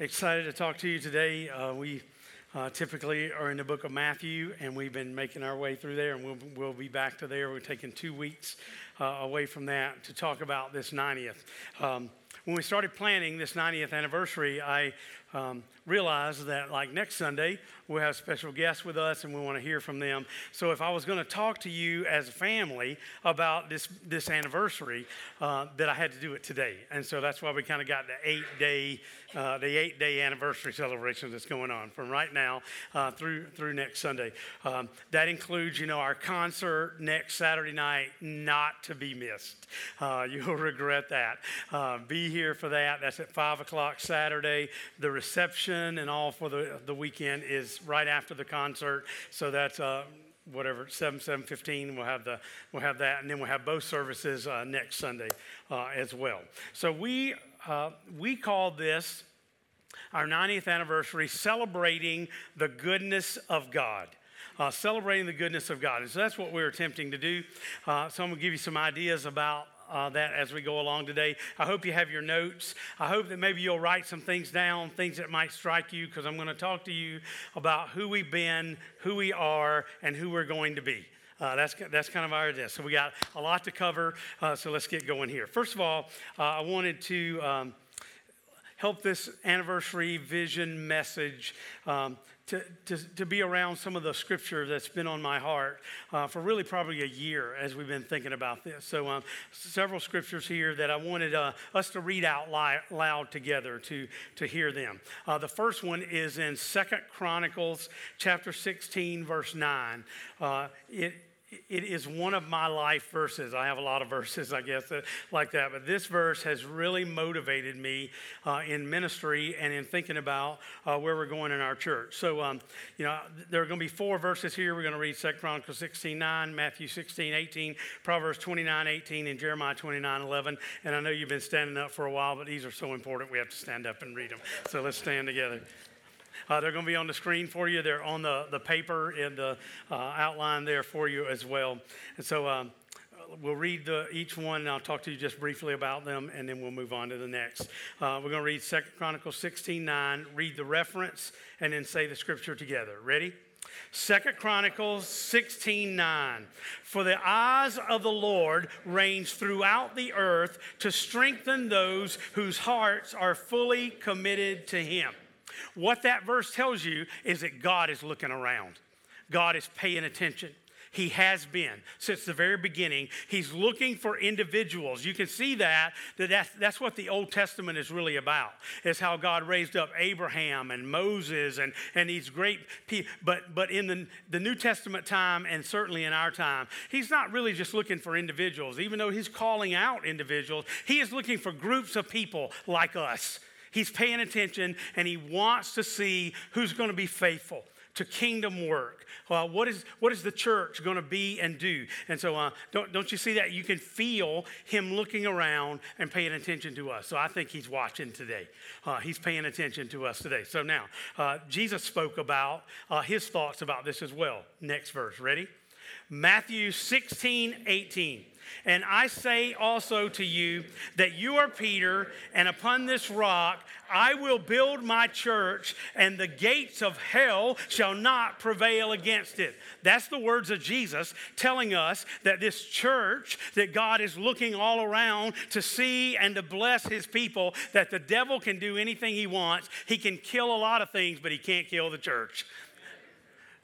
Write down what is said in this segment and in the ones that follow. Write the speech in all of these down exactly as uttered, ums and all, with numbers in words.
Excited to talk to you today. Uh, we uh, typically are in the book of Matthew, and we've been making our way through there, and we'll, we'll be back to there. We're taking two weeks uh, away from that to talk about this ninetieth. Um, when we started planning this ninetieth anniversary, I um, realized that, like, next Sunday, we'll have special guests with us, and we want to hear from them. So if I was going to talk to you as a family about this, this anniversary, uh, that I had to do it today. And so that's why we kind of got the eight-day Uh, the eight-day anniversary celebration that's going on from right now uh, through through next Sunday. Um, that includes, you know, our concert next Saturday night, not to be missed. Uh, you'll regret that. Uh, be here for that. That's at five o'clock Saturday. The reception and all for the the weekend is right after the concert. So that's. Uh, Whatever seven seven fifteen, we'll have the we'll have that, and then we'll have both services uh, next Sunday uh, as well. So we uh, we call this our ninetieth anniversary, celebrating the goodness of God. Uh, celebrating the goodness of God, and so that's what we're attempting to do. Uh, so I'm gonna give you some ideas about Uh, that as we go along today. I hope you have your notes. I hope that maybe you'll write some things down, things that might strike you, because I'm going to talk to you about who we've been, who we are, and who we're going to be. Uh, that's that's kind of our idea. So we got a lot to cover, uh, so let's get going here. First of all, uh, I wanted to um, help this anniversary vision message um, To, to, to be around some of the scripture that's been on my heart uh, for really probably a year as we've been thinking about this. So um, several scriptures here that I wanted uh, us to read out li- loud together to, to hear them. Uh, the first one is in Second Chronicles chapter sixteen, verse nine. Uh, it It is one of my life verses. I have a lot of verses, I guess, that, like that. But this verse has really motivated me uh, in ministry and in thinking about uh, where we're going in our church. So, um, you know, there are going to be four verses here. We're going to read Second Chronicles sixteen nine, Matthew sixteen eighteen, Proverbs twenty-nine eighteen, and Jeremiah twenty-nine eleven. And I know you've been standing up for a while, but these are so important we have to stand up and read them. So let's stand together. Uh, they're going to be on the screen for you. They're on the, the paper and the uh, outline there for you as well. And so um, we'll read the, each one, and I'll talk to you just briefly about them, and then we'll move on to the next. Uh, we're going to read Second Chronicles sixteen nine, read the reference, and then say the scripture together. Ready? Second Chronicles sixteen nine. For the eyes of the Lord range throughout the earth to strengthen those whose hearts are fully committed to him. What that verse tells you is that God is looking around. God is paying attention. He has been since the very beginning. He's looking for individuals. You can see that, that that's, that's what the Old Testament is really about. It's how God raised up Abraham and Moses and, and these great people. But, but in the, the New Testament time, and certainly in our time, he's not really just looking for individuals. Even though he's calling out individuals, he is looking for groups of people like us. He's paying attention, and he wants to see who's going to be faithful to kingdom work. Uh, what is what is the church going to be and do? And so uh, don't, don't you see that? You can feel him looking around and paying attention to us. So I think he's watching today. Uh, he's paying attention to us today. So now, uh, Jesus spoke about uh, his thoughts about this as well. Next verse. Ready? Matthew sixteen eighteen. And I say also to you that you are Peter, and upon this rock I will build my church, and the gates of hell shall not prevail against it. That's the words of Jesus telling us that this church, that God is looking all around to see and to bless his people, that the devil can do anything he wants. He can kill a lot of things, but he can't kill the church.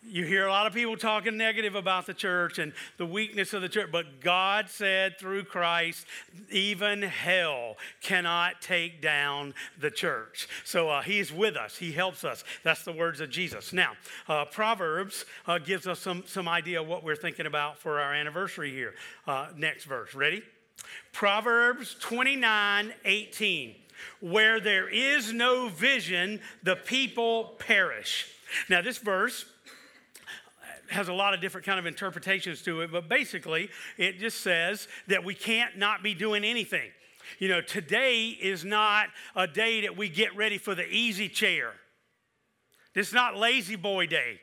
You hear a lot of people talking negative about the church and the weakness of the church, but God said through Christ, even hell cannot take down the church. So uh, he's with us. He helps us. That's the words of Jesus. Now, uh, Proverbs uh, gives us some, some idea of what we're thinking about for our anniversary here. Uh, next verse. Ready? Proverbs twenty-nine eighteen. Where there is no vision, the people perish. Now, this verse has a lot of different kind of interpretations to it, but basically it just says that we can't not be doing anything. You know, today is not a day that we get ready for the easy chair. This is not lazy boy day.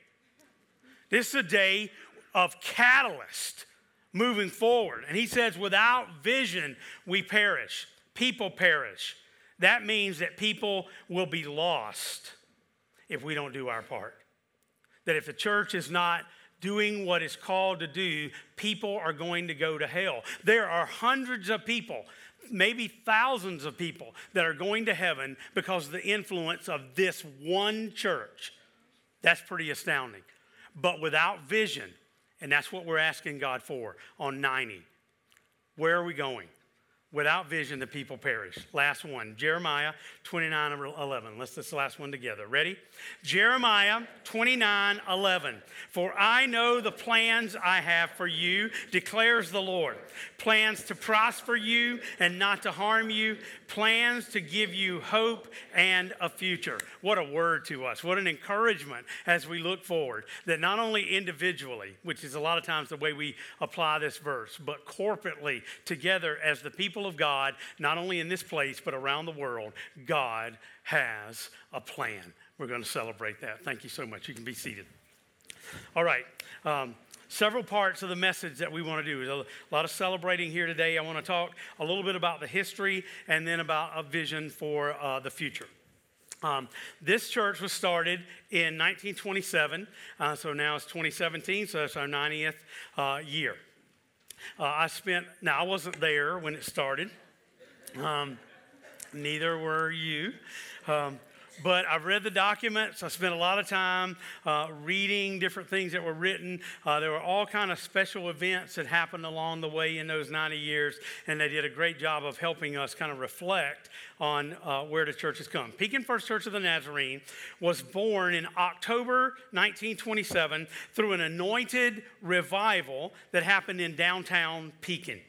This is a day of catalyst moving forward. And he says, without vision, we perish. People perish. That means that people will be lost if we don't do our part. That if the church is not doing what it's called to do, people are going to go to hell. There are hundreds of people, maybe thousands of people, that are going to heaven because of the influence of this one church. That's pretty astounding. But without vision, and that's what we're asking God for on ninety, where are we going? Without vision, the people perish. Last one, Jeremiah twenty-nine eleven. Let's this last one together. Ready? Jeremiah twenty-nine eleven. For I know the plans I have for you, declares the Lord. Plans to prosper you and not to harm you. Plans to give you hope and a future. What a word to us. What an encouragement as we look forward. That not only individually, which is a lot of times the way we apply this verse, but corporately, together as the people of God, not only in this place, but around the world, God has a plan. We're going to celebrate that. Thank you so much. You can be seated. All right. Um, several parts of the message that we want to do. There's a lot of celebrating here today. I want to talk a little bit about the history and then about a vision for uh, the future. Um, this church was started in nineteen twenty-seven, uh, so now it's twenty seventeen, so that's our ninetieth uh, year. Uh, I spent, now I wasn't there when it started, um, neither were you, um, but I've read the documents. I spent a lot of time uh, reading different things that were written. Uh, there were all kind of special events that happened along the way in those ninety years, and they did a great job of helping us kind of reflect on uh, where the church has come. Pekin First Church of the Nazarene was born in October nineteen twenty-seven through an anointed revival that happened in downtown Pekin.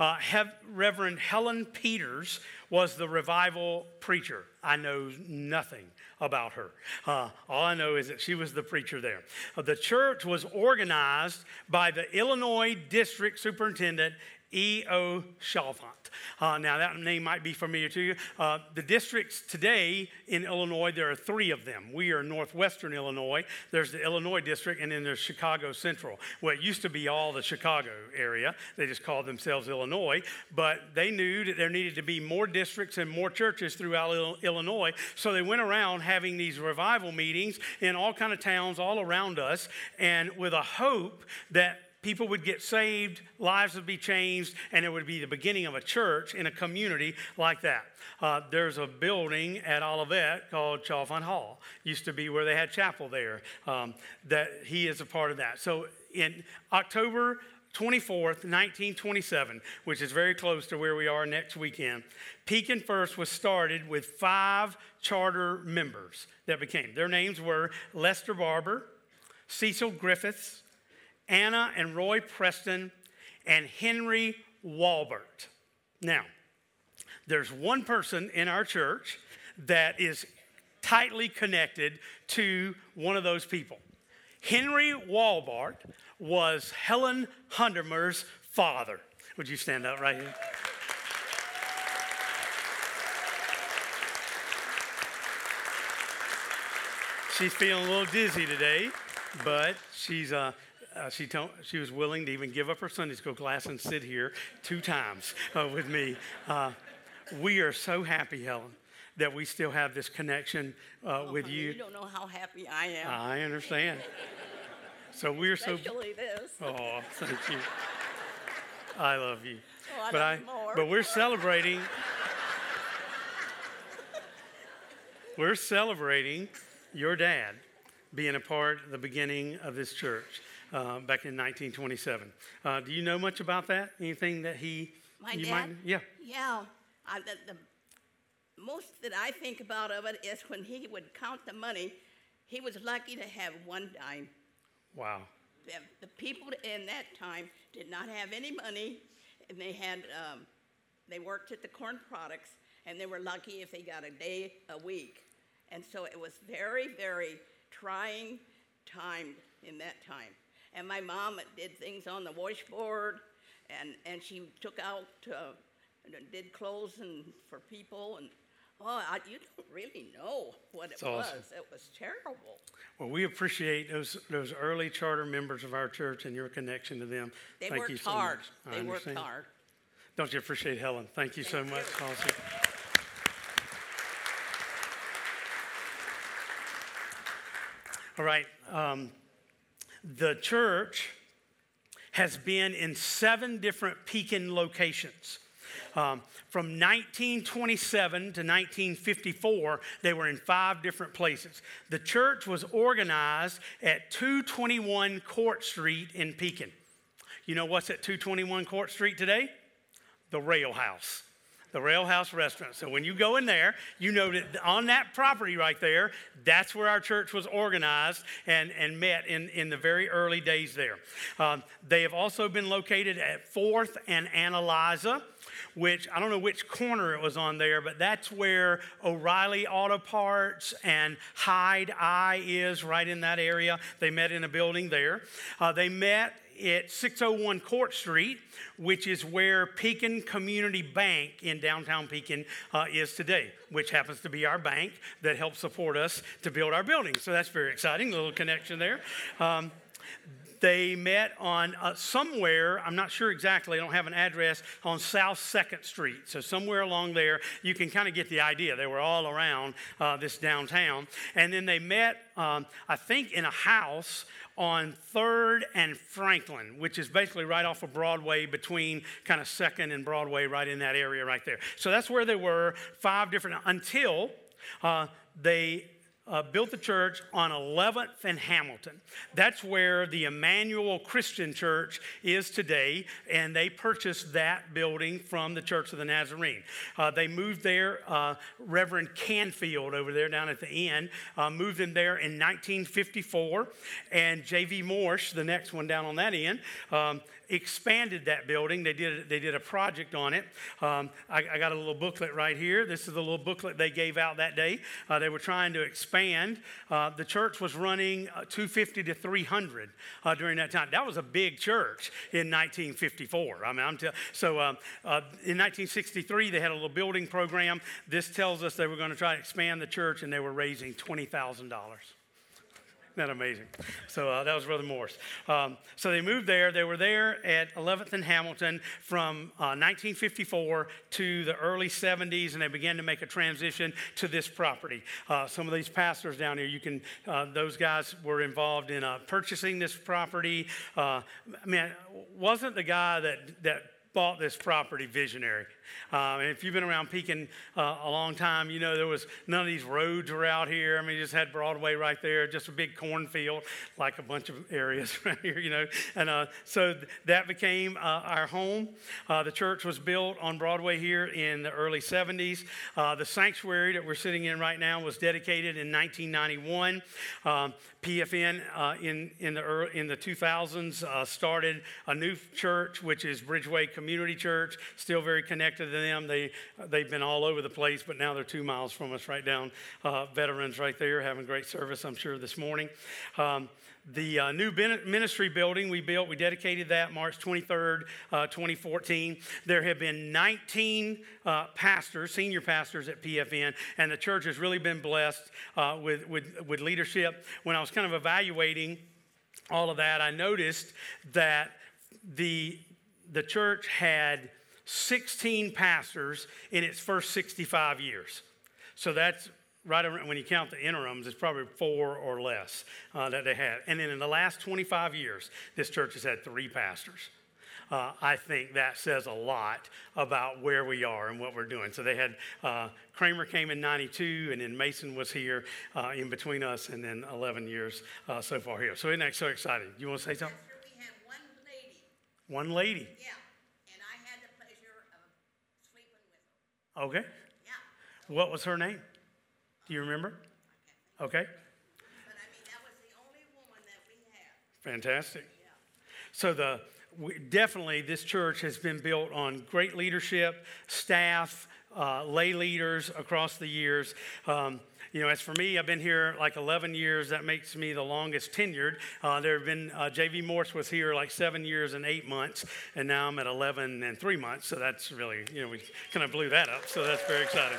Uh, Hev- Reverend Helen Peters was the revival preacher. I know nothing about her. Uh, all I know is that she was the preacher there. Uh, the church was organized by the Illinois District Superintendent, E. O. Chauvant. Uh, now, that name might be familiar to you. Uh, the districts today in Illinois, there are three of them. We are northwestern Illinois. There's the Illinois district, and then there's Chicago Central. Well, it used to be all the Chicago area. They just called themselves Illinois. But they knew that there needed to be more districts and more churches throughout Il- Illinois. So they went around having these revival meetings in all kind of towns all around us, and with a hope that people would get saved, lives would be changed, and it would be the beginning of a church in a community like that. Uh, there's a building at Olivet called Chalfont Hall. Used to be where they had chapel there. Um, that he is a part of that. So in October twenty-fourth, nineteen twenty-seven, which is very close to where we are next weekend, Pekin First was started with five charter members that became. Their names were Lester Barber, Cecil Griffiths, Anna and Roy Preston, and Henry Walbert. Now, there's one person in our church that is tightly connected to one of those people. Henry Walbert was Helen Hundermer's father. Would you stand up right here? She's feeling a little dizzy today, but she's... Uh, Uh, she, told, she was willing to even give up her Sunday school class and sit here two times uh, with me. Uh, we are so happy, Helen, that we still have this connection uh, oh, with honey, you. You don't know how happy I am. I understand. So we are Especially so. Especially this. Oh, thank you. I love you. Oh, I but love I, you more. But we're celebrating. We're celebrating your dad being a part of the beginning of this church. Uh, back in nineteen twenty-seven. Uh, do you know much about that? Anything that he... My you dad? Might, yeah. Yeah. I, the, the most that I think about of it is when he would count the money, he was lucky to have one dime. Wow. The, the people in that time did not have any money, and they had, um, they worked at the corn products, and they were lucky if they got a day a week. And so it was very, very trying time in that time. And my mom did things on the washboard, and, and she took out, uh, did clothes and for people. And oh, I, you don't really know what it was. Awesome. It was terrible. Well, we appreciate those those early charter members of our church and your connection to them. They Thank worked you so hard. Much. They worked hard. Don't you appreciate Helen? Thank you Thank so much. You. Awesome. All right. Um, the church has been in seven different Pekin locations. Um, from nineteen twenty-seven to nineteen fifty-four, they were in five different places. The church was organized at two twenty-one Court Street in Pekin. You know what's at two twenty-one Court Street today? The Rail House. The Rail House Restaurant. So when you go in there, you know that on that property right there, that's where our church was organized and, and met in, in the very early days there. Um, they have also been located at fourth and Anna Liza, which I don't know which corner it was on there, but that's where O'Reilly Auto Parts and Hyde Eye is, right in that area. They met in a building there. Uh, they met at six oh one Court Street, which is where Pekin Community Bank in downtown Pekin uh, is today, which happens to be our bank that helps support us to build our building. So that's very exciting, little connection there. Um, They met on uh, somewhere, I'm not sure exactly, I don't have an address, on South second Street. So somewhere along there, you can kind of get the idea. They were all around uh, this downtown. And then they met, um, I think, in a house on third and Franklin, which is basically right off of Broadway, between kind of second and Broadway, right in that area right there. So that's where they were, five different, until uh, they... Uh, built the church on eleventh and Hamilton. That's where the Emmanuel Christian Church is today, and they purchased that building from the Church of the Nazarene. Uh, they moved there, uh, Reverend Canfield over there down at the end, uh, moved in there in nineteen fifty-four, and J V. Morse, the next one down on that end, um, expanded that building. They did they did a project on it. Um, I, I got a little booklet right here. This is the little booklet they gave out that day. Uh, they were trying to expand. Uh, the church was running uh, two fifty to three hundred uh, during that time. That was a big church in nineteen fifty-four. I mean, I'm tell- so um, uh, in nineteen sixty-three they had a little building program. This tells us they were going to try to expand the church, and they were raising twenty thousand dollars. Isn't that amazing? So uh, that was Brother Morse. Um, so they moved there. They were there at eleventh and Hamilton from uh, nineteen fifty-four to the early seventies, and they began to make a transition to this property. Uh, some of these pastors down here, you can, uh, those guys were involved in uh, purchasing this property. Uh, man, wasn't the guy that, that bought this property visionary? Uh, and if you've been around Pekin uh, a long time, you know there was none of these roads were out here. I mean, you just had Broadway right there, just a big cornfield, like a bunch of areas right here, you know. And uh, so th- that became uh, our home. Uh, the church was built on Broadway here in the early seventies. Uh, the sanctuary that we're sitting in right now was dedicated in nineteen ninety-one. Um, P F N uh, in in the early, in the two thousands uh, started a new church, which is Bridgeway Community Church, still very connected to them. They, they've been all over the place, but now they're two miles from us right down. Uh, veterans right there having great service, I'm sure, this morning. Um, the uh, new ministry building we built, we dedicated that March twenty-third, uh, twenty fourteen. There have been nineteen uh, pastors, senior pastors at P F N, and the church has really been blessed uh, with, with, with leadership. When I was kind of evaluating all of that, I noticed that the, the church had sixteen pastors in its first sixty-five years. So that's right around, when you count the interims, it's probably four or less uh, that they had. And then in the last twenty-five years, this church has had three pastors. Uh, I think that says a lot about where we are and what we're doing. So they had uh, Kramer came in ninety-two, and then Mason was here uh, in between us, and then eleven years uh, so far here. So isn't that so exciting? You want to say something? Last year we had one lady. One lady? Yeah. Okay. Yeah. What was her name? Do you remember? Okay. But I mean, that was the only woman that we had. Fantastic. Yeah. So the we, definitely this church has been built on great leadership, staff, uh, lay leaders across the years. Um, You know, as for me, I've been here like eleven years. That makes me the longest tenured. Uh, there have been, uh, J V. Morse was here like seven years and eight months, and now I'm at eleven and three months. So that's really, you know, we kind of blew that up. So that's very exciting.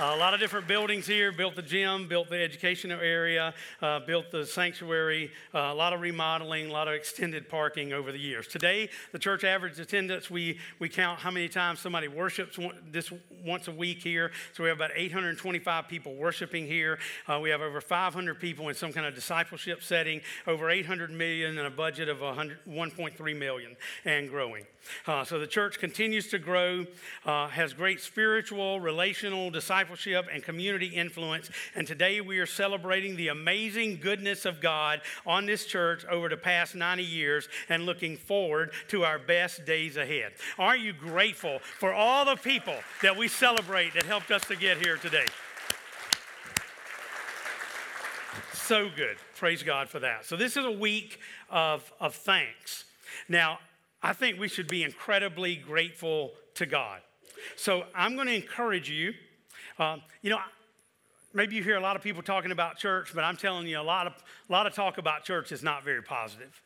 A lot of different buildings here, built the gym, built the educational area, uh, built the sanctuary, uh, a lot of remodeling, a lot of extended parking over the years. Today, the church average attendance, we, we count how many times somebody worships one, this once a week here. So we have about eight hundred twenty-five people worshiping here. Uh, we have over five hundred people in some kind of discipleship setting, over eight hundred million and a budget of one point three million and growing. Uh, so the church continues to grow, uh, has great spiritual, relational, discipleship, and community influence. And today we are celebrating the amazing goodness of God on this church over the past ninety years and looking forward to our best days ahead. Are you grateful for all the people that we celebrate that helped us to get here today? So good. Praise God for that. So this is a week of, of thanks. Now, I think we should be incredibly grateful to God. So I'm going to encourage you. Um, you know, maybe you hear a lot of people talking about church, but I'm telling you, a lot of a lot of talk about church is not very positive.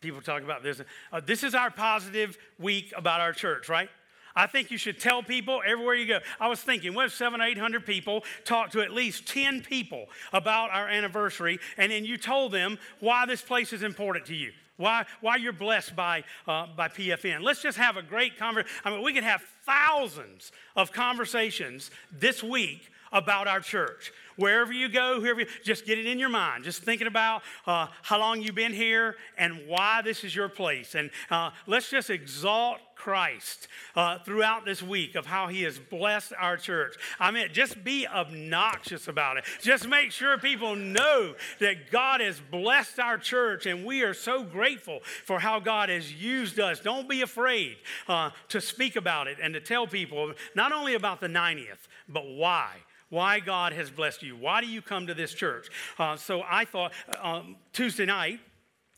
People talk about this. Uh, this is our positive week about our church, right? I think you should tell people everywhere you go. I was thinking, what if seven hundred, eight hundred people talk to at least ten people about our anniversary, and then you told them why this place is important to you, why why you're blessed by uh, by P F N. Let's just have a great conversation. I mean, we could have thousands of conversations this week about our church. Wherever you go, whoever you, just get it in your mind. Just thinking about uh, how long you've been here and why this is your place. And uh, let's just exalt Christ uh, throughout this week of how he has blessed our church. I mean, just be obnoxious about it. Just make sure people know that God has blessed our church and we are so grateful for how God has used us. Don't be afraid uh, to speak about it and to tell people not only about the ninetieth, but why. Why God has blessed you. Why do you come to this church? Uh, so I thought um, Tuesday night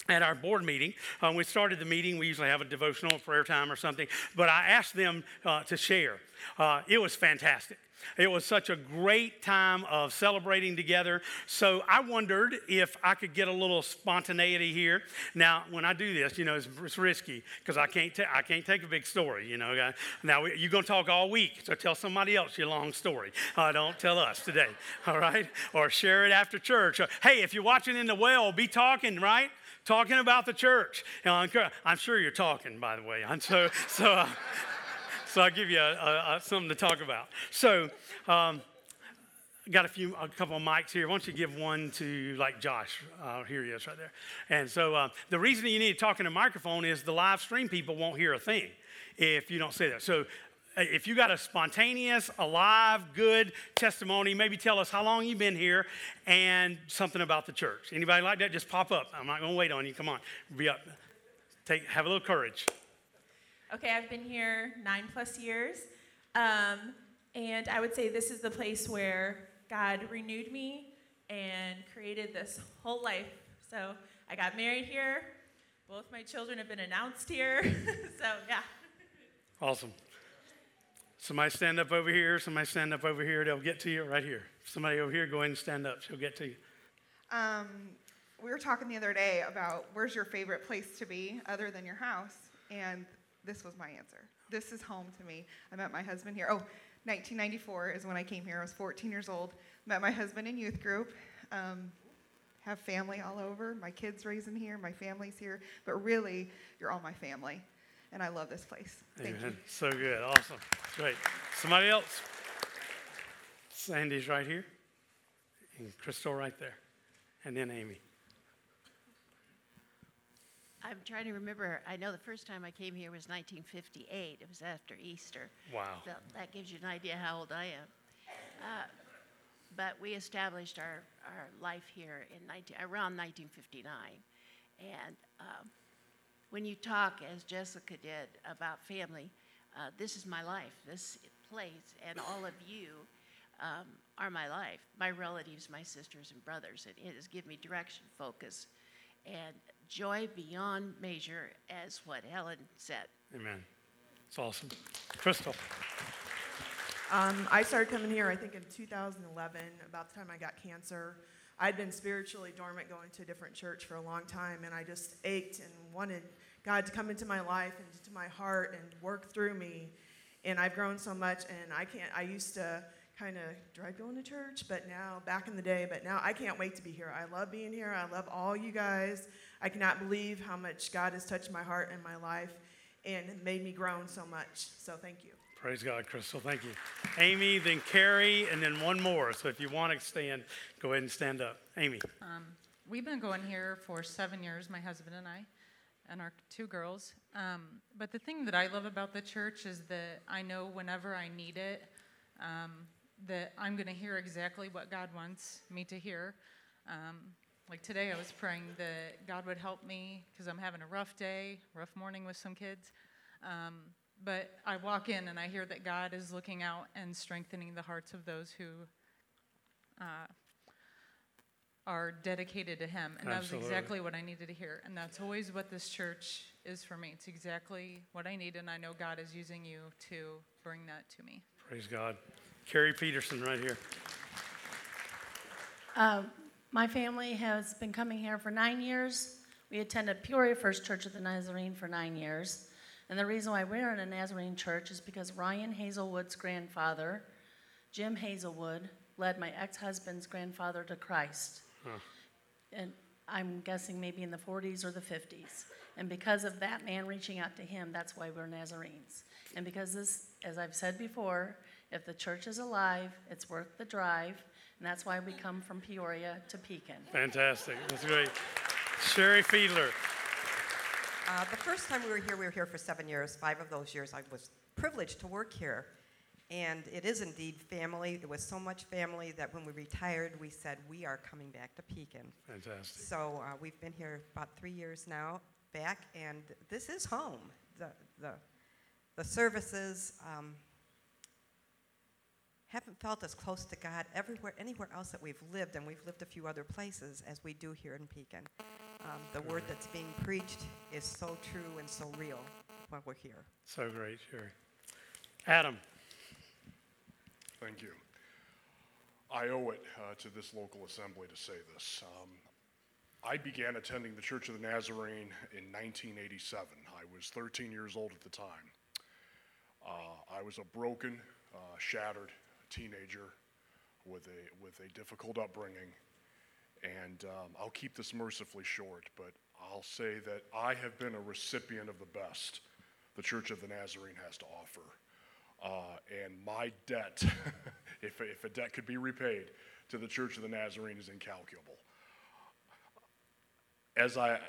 at our board meeting, uh, when we started the meeting, we usually have a devotional, prayer time or something, but I asked them uh, to share. Uh, it was fantastic. It was such a great time of celebrating together. So I wondered if I could get a little spontaneity here. Now, when I do this, you know, it's, it's risky because I can't ta- I can't take a big story, you know. Now, we, you're going to talk all week, so tell somebody else your long story. Uh, don't tell us today, all right? Or share it after church. Or, hey, if you're watching in the well, be talking, right? Talking about the church. Now, I'm sure you're talking, by the way. I'm so... so uh, So I'll give you a, a, a, something to talk about. So um, got a few, a couple of mics here. Why don't you give one to, like, Josh? Uh, here he is right there. And so uh, the reason you need to talk in a microphone is the live stream people won't hear a thing if you don't say that. So if you got a spontaneous, alive, good testimony, maybe tell us how long you've been here and something about the church. Anybody like that? Just pop up. I'm not going to wait on you. Come on. Be up. Take, have a little courage. Okay, I've been here nine plus years, um, and I would say this is the place where God renewed me and created this whole life. So I got married here. Both my children have been announced here. So, yeah. Awesome. Somebody stand up over here. Somebody stand up over here. They'll get to you right here. Somebody over here, go ahead and stand up. She'll get to you. Um, we were talking the other day about where's your favorite place to be other than your house, and this was my answer. This is home to me. I met my husband here. Oh, nineteen ninety-four is when I came here. I was fourteen years old. Met my husband in youth group. Um, have family all over. My kids raised in here. My family's here. But really, you're all my family. And I love this place. Thank Amen. You. So good. Awesome. That's great. Somebody else? Sandy's right here. And Crystal right there. And then Amy. I'm trying to remember. I know the first time I came here was nineteen fifty-eight. It was after Easter. Wow. So that gives you an idea how old I am. Uh, but we established our, our life here in nineteen, around nineteen fifty-nine. And um, when you talk, as Jessica did, about family, uh, this is my life. This place and all of you um, are my life. My relatives, my sisters and brothers. It, it has given me direction, focus, and joy beyond measure, as what Helen said. Amen. It's awesome. Crystal. Um, I started coming here, I think, in two thousand eleven, about the time I got cancer. I'd been spiritually dormant, going to a different church for a long time, and I just ached and wanted God to come into my life and into my heart and work through me. And I've grown so much, and I can't, I used to kind of dread going to church, but now, back in the day, but now I can't wait to be here. I love being here. I love all you guys. I cannot believe how much God has touched my heart and my life and made me groan so much. So thank you. Praise God, Crystal. Thank you. Amy, then Carrie, and then one more. So if you want to stand, go ahead and stand up. Amy. Um, we've been going here for seven years, my husband and I, and our two girls. Um, but the thing that I love about the church is that I know whenever I need it, um, that I'm going to hear exactly what God wants me to hear. Um, like today I was praying that God would help me because I'm having a rough day, rough morning with some kids. Um, But I walk in and I hear that God is looking out and strengthening the hearts of those who uh, are dedicated to Him. And that's exactly what I needed to hear. And that's always what this church is for me. It's exactly what I need. And I know God is using you to bring that to me. Praise God. Carrie Peterson right here. Uh, my family has been coming here for nine years. We attended Peoria First Church of the Nazarene for nine years. And the reason why we're in a Nazarene church is because Ryan Hazelwood's grandfather, Jim Hazelwood, led my ex-husband's grandfather to Christ. Huh. And I'm guessing maybe in the forties or the fifties. And because of that man reaching out to him, that's why we're Nazarenes. And because this, as I've said before, if the church is alive, it's worth the drive. And that's why we come from Peoria to Pekin. Fantastic. That's great. Sherry Fiedler. Uh, the first time we were here, we were here for seven years. Five of those years, I was privileged to work here. And it is indeed family. It was so much family that when we retired, we said, we are coming back to Pekin. Fantastic. So uh, we've been here about three years now back, and this is home. The the, the services um, haven't felt as close to God everywhere, anywhere else that we've lived, and we've lived a few other places as we do here in Pekin. Um, the word that's being preached is so true and so real when we're here. So great, sure. Adam. Thank you. I owe it uh, to this local assembly to say this. Um, I began attending the Church of the Nazarene in nineteen eighty-seven. I was thirteen years old at the time. Uh, I was a broken, uh, shattered teenager with a with a difficult upbringing. And um, I'll keep this mercifully short, but I'll say that I have been a recipient of the best the Church of the Nazarene has to offer. Uh, and my debt, if, if a debt could be repaid to the Church of the Nazarene, is incalculable. As I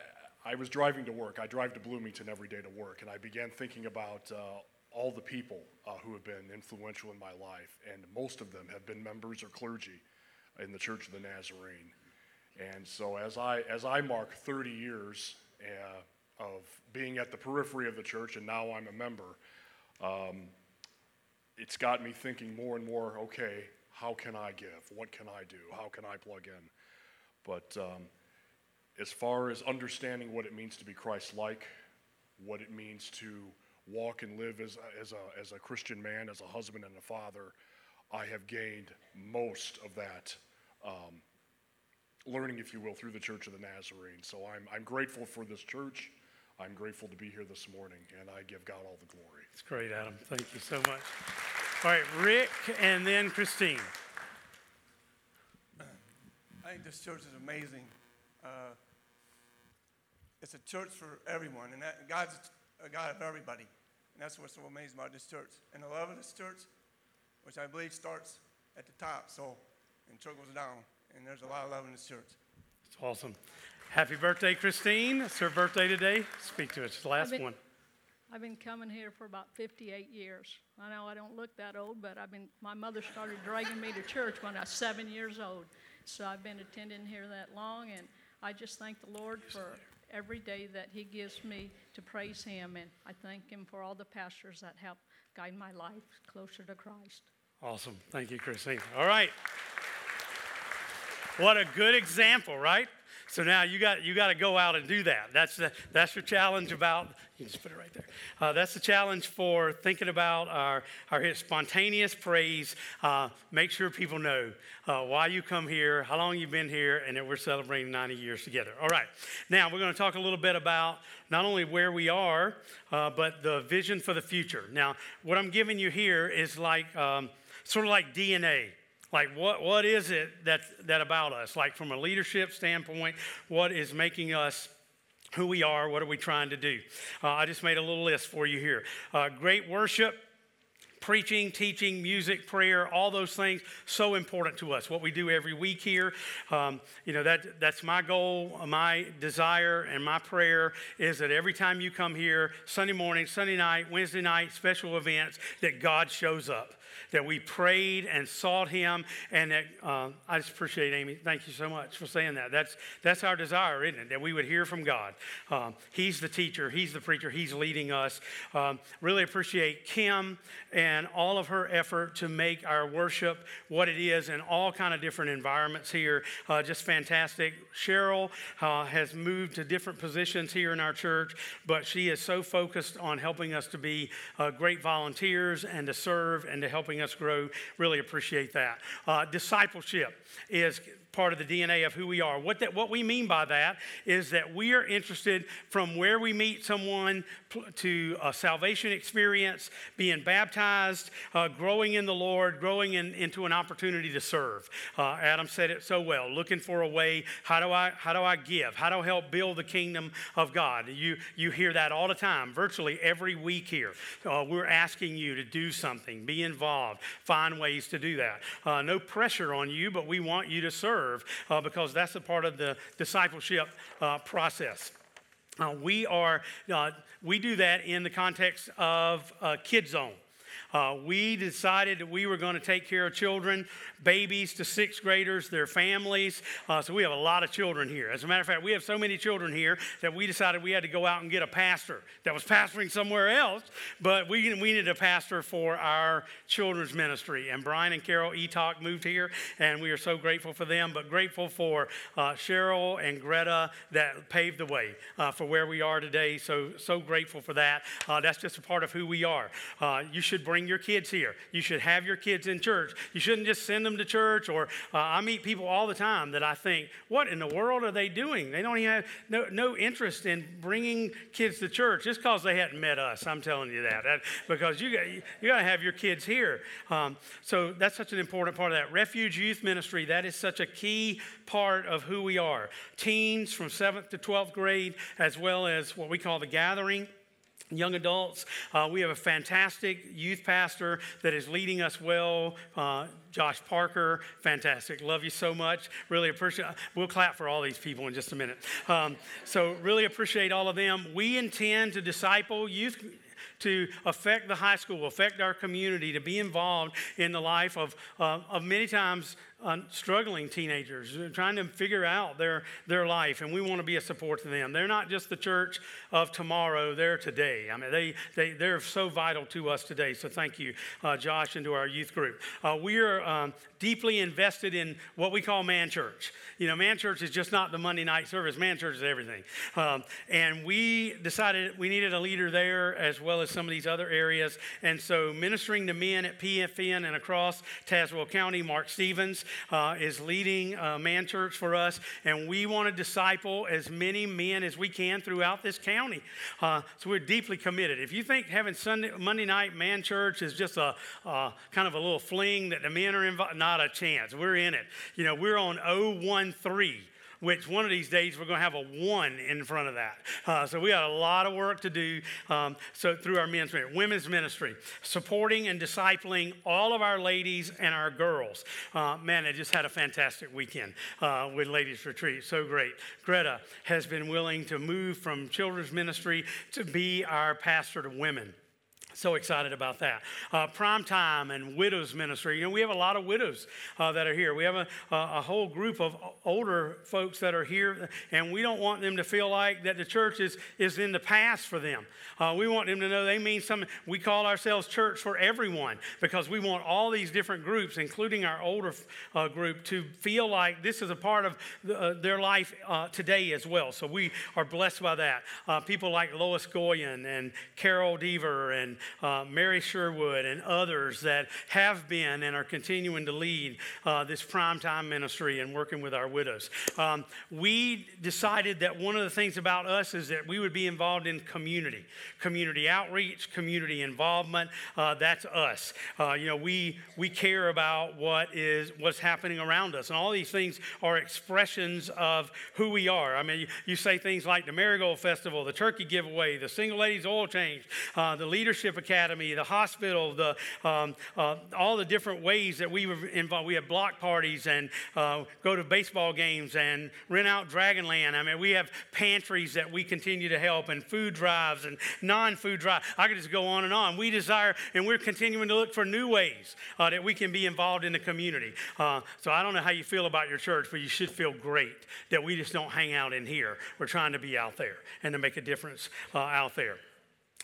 I was driving to work, I drive to Bloomington every day to work, and I began thinking about uh, all the people uh, who have been influential in my life, and most of them have been members or clergy in the Church of the Nazarene. And so as I as I mark thirty years uh, of being at the periphery of the church, and now I'm a member, um, it's got me thinking more and more, okay, how can I give? What can I do? How can I plug in? But um, as far as understanding what it means to be Christ-like, what it means to walk and live as a, as a, as a Christian man, as a husband and a father, I have gained most of that um learning, if you will, through the Church of the Nazarene. So I'm I'm grateful for this church. I'm grateful to be here this morning, and I give God all the glory. It's great, Adam. Thank you so much. All right, Rick, and then Christine. I think this church is amazing. Uh, it's a church for everyone, and that, God's a God of everybody, and that's what's so amazing about this church. And the love of this church, which I believe starts at the top, so and trickles down. And there's a lot of love in this church. It's awesome. Happy birthday, Christine. It's her birthday today. Speak to us. It's the last I've been, one. I've been coming here for about fifty-eight years. I know I don't look that old, but I've been. My mother started dragging me to church when I was seven years old. So I've been attending here that long, and I just thank the Lord for every day that He gives me to praise Him, and I thank Him for all the pastors that help guide my life closer to Christ. Awesome. Thank you, Christine. All right. What a good example, right? So now you got you got to go out and do that. That's the, that's your challenge about. You can just put it right there. Uh, that's the challenge for thinking about our our spontaneous praise. Uh, make sure people know uh, why you come here, how long you've been here, and that we're celebrating ninety years together. All right. Now we're going to talk a little bit about not only where we are, uh, but the vision for the future. Now, what I'm giving you here is like. Um, sort of like D N A. Like, what, what is it that, that about us? Like, from a leadership standpoint, what is making us who we are? What are we trying to do? Uh, I just made a little list for you here. Uh, great worship, preaching, teaching, music, prayer, all those things, so important to us. What we do every week here, um, you know, that that's my goal, my desire, and my prayer is that every time you come here, Sunday morning, Sunday night, Wednesday night, special events, that God shows up, that we prayed and sought him, and that uh, I just appreciate Amy. Thank you so much for saying that. That's that's our desire, isn't it? That we would hear from God. Um, he's the teacher. He's the preacher. He's leading us. Um, really appreciate Kim and all of her effort to make our worship what it is in all kind of different environments here. Uh, just fantastic. Cheryl uh, has moved to different positions here in our church, but she is so focused on helping us to be uh, great volunteers and to serve and to help helping us grow. Really appreciate that. Uh, discipleship is part of the D N A of who we are. What that, what we mean by that is that we are interested from where we meet someone to a salvation experience, being baptized, uh, growing in the Lord, growing in, into an opportunity to serve. Uh, Adam said it so well. Looking for a way. How do I how do I give? How do I help build the kingdom of God? You you hear that all the time, virtually every week here. Uh, we're asking you to do something, be involved. Find ways to do that. Uh, no pressure on you, but we want you to serve uh, because that's a part of the discipleship uh, process. Uh, we are uh, we do that in the context of uh, Kids Zone. Uh, we decided that we were going to take care of children, babies to sixth graders, their families. Uh, so we have a lot of children here. As a matter of fact, we have so many children here that we decided we had to go out and get a pastor that was pastoring somewhere else. But we, we needed a pastor for our children's ministry. And Brian and Carol Etoch moved here, and we are so grateful for them, but grateful for uh, Cheryl and Greta that paved the way uh, for where we are today. So, so grateful for that. Uh, that's just a part of who we are. Uh, you should bring your kids here. You should have your kids in church. You shouldn't just send them to church. Or uh, I meet people all the time that I think, what in the world are they doing? They don't even have no, no interest in bringing kids to church just because they hadn't met us. I'm telling you that, that because you got you got to have your kids here. Um, so that's such an important part of that. Refuge Youth Ministry, that is such a key part of who we are. Teens from seventh to twelfth grade, as well as what we call the gathering. Young adults, uh, we have a fantastic youth pastor that is leading us well. Uh, Josh Parker, fantastic. Love you so much. Really appreciate it. We'll clap for all these people in just a minute. Um, so really appreciate all of them. We intend to disciple youth to affect the high school, affect our community, to be involved in the life of, uh, of many times uh, struggling teenagers, trying to figure out their, their life, and we want to be a support to them. They're not just the church of tomorrow, they're today. I mean, they, they, they're so vital to us today, so thank you, uh, Josh, and to our youth group. Uh, we are um, deeply invested in what we call Man Church. You know, Man Church is just not the Monday night service. Man Church is everything, um, and we decided we needed a leader there as well as some of these other areas, and so ministering to men at P F N and across Tazewell County, Mark Stevens uh, is leading uh, Man Church for us, and we want to disciple as many men as we can throughout this county. Uh, so we're deeply committed. If you think having Sunday, Monday night Man Church is just a uh, kind of a little fling that the men are involved, not a chance. We're in it. You know, we're on oh one three. Which one of these days we're going to have a one in front of that. Uh, so we got a lot of work to do um, so through our men's ministry. Women's ministry, supporting and discipling all of our ladies and our girls. Uh, man, I just had a fantastic weekend uh, with Ladies Retreat. So great. Greta has been willing to move from children's ministry to be our pastor to women. So excited about that. Uh, prime time and widows ministry. You know, we have a lot of widows uh, that are here. We have a, a whole group of older folks that are here, and we don't want them to feel like that the church is, is in the past for them. Uh, we want them to know they mean something. We call ourselves Church for Everyone because we want all these different groups, including our older uh, group, to feel like this is a part of the, uh, their life uh, today as well. So we are blessed by that. Uh, people like Lois Goyen and Carol Deaver and uh, Mary Sherwood, and others that have been and are continuing to lead uh, this primetime ministry and working with our widows. Um, we decided that one of the things about us is that we would be involved in community, community outreach, community involvement. Uh, that's us. Uh, you know, we we care about what is what's happening around us, and all these things are expressions of who we are. I mean, you, you say things like the Marigold Festival, the Turkey Giveaway, the Single Ladies Oil Change, uh, the Leadership Academy, the hospital, the um, uh, all the different ways that we were involved. We have block parties and uh, go to baseball games and rent out Dragonland. I mean, we have pantries that we continue to help, and food drives and non-food drives. I could just go on and on. We desire, and we're continuing to look for new ways uh, that we can be involved in the community. Uh, so I don't know how you feel about your church, but you should feel great that we just don't hang out in here. We're trying to be out there and to make a difference uh, out there.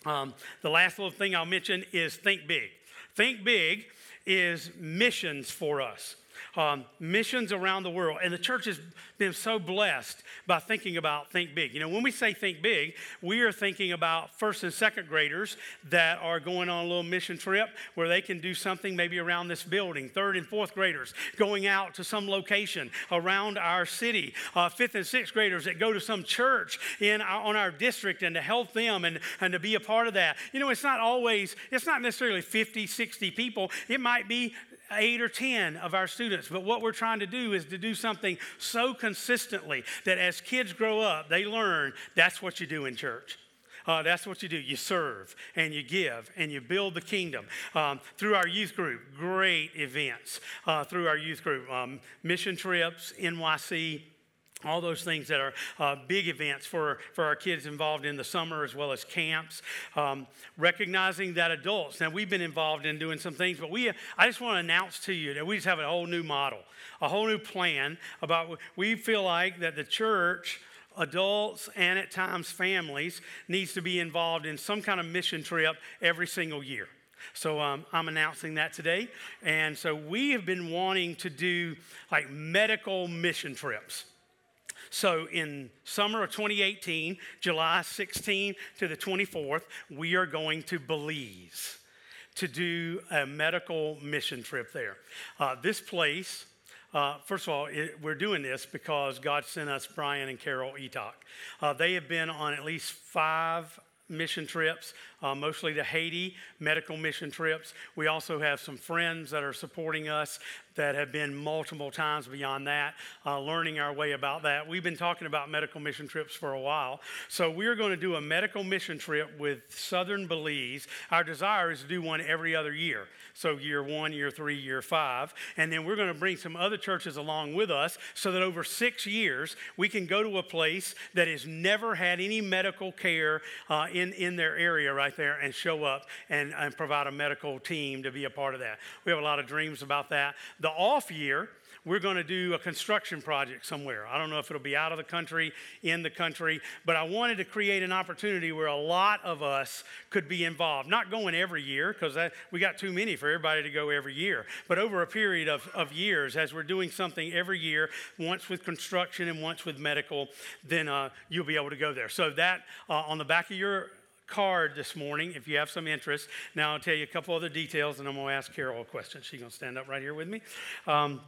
Um, the last little thing I'll mention is think big. Think big is missions for us. Um, missions around the world. And the church has been so blessed by thinking about think big. You know, when we say think big, we are thinking about first and second graders that are going on a little mission trip where they can do something maybe around this building. Third and fourth graders going out to some location around our city. Uh, fifth and sixth graders that go to some church in our, on our district and to help them and, and to be a part of that. You know, it's not always, it's not necessarily fifty, sixty people. It might be eight or ten of our students. But what we're trying to do is to do something so consistently that as kids grow up, they learn that's what you do in church. Uh, that's what you do. You serve and you give and you build the kingdom. Um, through our youth group, great events uh, through our youth group. Um, mission trips, N Y C, all those things that are uh, big events for, for our kids involved in the summer, as well as camps. Um, recognizing that adults, now we've been involved in doing some things, but we I just want to announce to you that we just have a whole new model, a whole new plan about, we feel like that the church, adults, and at times families, needs to be involved in some kind of mission trip every single year. So um, I'm announcing that today. And so we have been wanting to do like medical mission trips. So in summer of twenty eighteen, July sixteenth to the twenty-fourth, we are going to Belize to do a medical mission trip there. Uh, this place, uh, first of all, it, we're doing this because God sent us Brian and Carol Etoch. Uh, they have been on at least five mission trips, uh, mostly to Haiti, medical mission trips. We also have some friends that are supporting us that have been multiple times beyond that, uh, learning our way about that. We've been talking about medical mission trips for a while. So we're going to do a medical mission trip with Southern Belize. Our desire is to do one every other year. So year one, year three, year five. And then we're going to bring some other churches along with us so that over six years, we can go to a place that has never had any medical care uh, in, in their area right there and show up and, and provide a medical team to be a part of that. We have a lot of dreams about that. The The off year, we're going to do a construction project somewhere. I don't know if it'll be out of the country, in the country, but I wanted to create an opportunity where a lot of us could be involved. Not going every year, because we got too many for everybody to go every year, but over a period of, of years, as we're doing something every year, once with construction and once with medical, then uh, you'll be able to go there. So that, uh, on the back of your card this morning, if you have some interest. Now I'll tell you a couple other details, and I'm going to ask Carol a question. She's going to stand up right here with me. Um,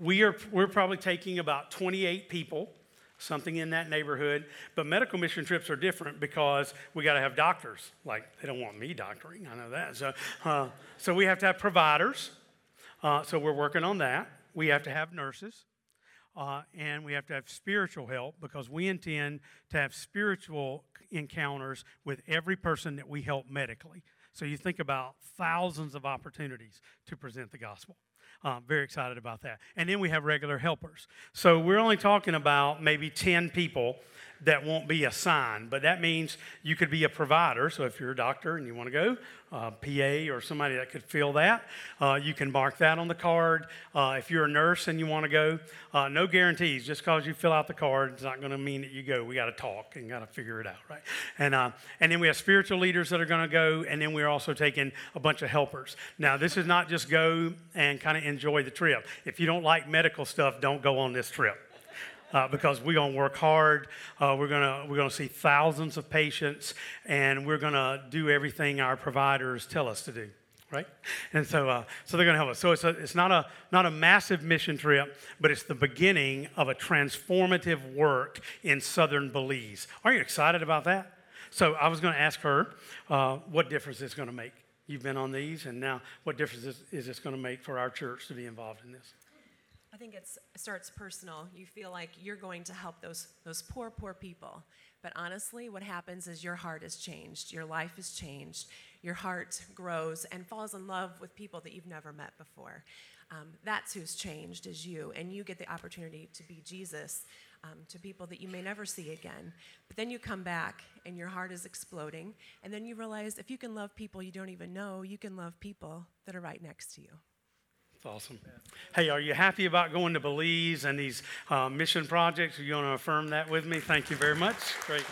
we are we're probably taking about twenty-eight people, something in that neighborhood. But medical mission trips are different because we got to have doctors. Like they don't want me doctoring, I know that. So uh, so we have to have providers. Uh, so we're working on that. We have to have nurses. Uh, and we have to have spiritual help because we intend to have spiritual encounters with every person that we help medically. So you think about thousands of opportunities to present the gospel. Um, very excited about that. And then we have regular helpers. So we're only talking about maybe ten people that won't be assigned, but that means you could be a provider. So if you're a doctor and you want to go, uh, P A or somebody that could fill that, uh, you can mark that on the card. Uh, if you're a nurse and you want to go, uh, no guarantees. Just because you fill out the card, it's not going to mean that you go. We got to talk and got to figure it out, right? And uh, and then we have spiritual leaders that are going to go, and then we're also taking a bunch of helpers. Now this is not just go and kind of enjoy the trip. If you don't like medical stuff, don't go on this trip. Uh, because we're going to work hard, uh, we're going to we're going to see thousands of patients, and we're going to do everything our providers tell us to do, right? And so, uh, so they're going to help us. So it's a, it's not a not a massive mission trip, but it's the beginning of a transformative work in Southern Belize. Are you excited about that? So I was going to ask her uh, what difference it's going to make. You've been on these, and now what difference is, is it's going to make for our church to be involved in this? I think it's, it starts personal. You feel like you're going to help those those poor, poor people. But honestly, what happens is your heart is changed. Your life is changed. Your heart grows and falls in love with people that you've never met before. Um, that's who's changed, is you. And you get the opportunity to be Jesus um, to people that you may never see again. But then you come back, and your heart is exploding. And then you realize if you can love people you don't even know, you can love people that are right next to you. That's awesome. Hey, are you happy about going to Belize and these uh, mission projects? Are you going to affirm that with me? Thank you very much. Great.